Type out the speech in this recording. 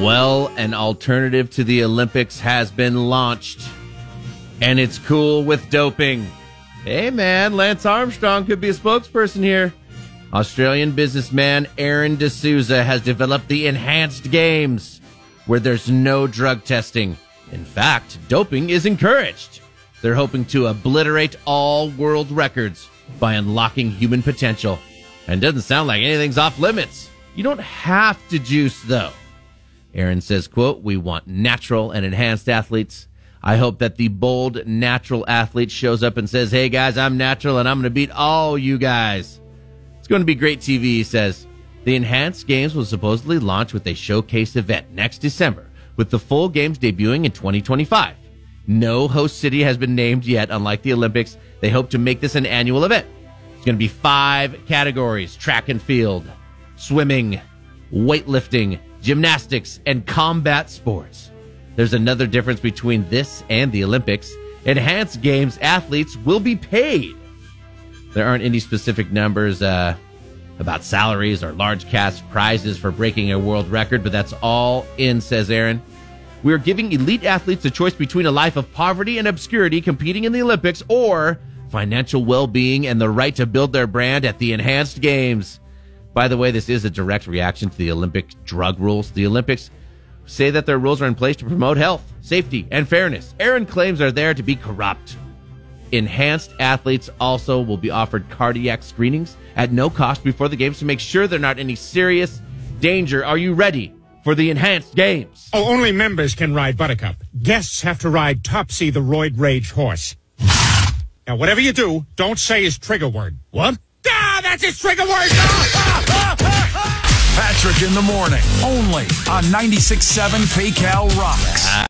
Well, an alternative to the Olympics has been launched, and it's cool with doping. Hey, man, Lance Armstrong could be a spokesperson here. Australian businessman Aaron D'Souza has developed the Enhanced Games, where there's no drug testing. In fact, doping is encouraged. They're hoping to obliterate all world records by unlocking human potential. And doesn't sound like anything's off limits. You don't have to juice, though. Aaron says, quote, "We want natural and enhanced athletes. I hope that the bold, natural athlete shows up and says, hey, guys, I'm natural and I'm going to beat all you guys. It's going to be great TV," he says. The Enhanced Games will supposedly launch with a showcase event next December, with the full games debuting in 2025. No host city has been named yet. Unlike the Olympics, they hope to make this an annual event. It's going to be 5 categories: track and field, swimming, weightlifting, gymnastics, and combat sports. There's another difference between this and the Olympics. Enhanced Games athletes will be paid. There aren't any specific numbers about salaries or large cash prizes for breaking a world record, but that's all in, says Aaron. "We are giving elite athletes a choice between a life of poverty and obscurity competing in the Olympics or financial well-being and the right to build their brand at the Enhanced Games." By the way, this is a direct reaction to the Olympic drug rules. The Olympics say that their rules are in place to promote health, safety, and fairness. Aaron claims they're there to be corrupt. Enhanced athletes also will be offered cardiac screenings at no cost before the games to make sure they're not any serious danger. Are you ready for the Enhanced Games? Oh, only members can ride Buttercup. Guests have to ride Topsy, the roid rage horse. Now, whatever you do, don't say his trigger word. What? Ah, that's his trigger word! Ah, ah, ah, ah, ah. Patrick in the morning, only on 96.7 PayCal Rocks.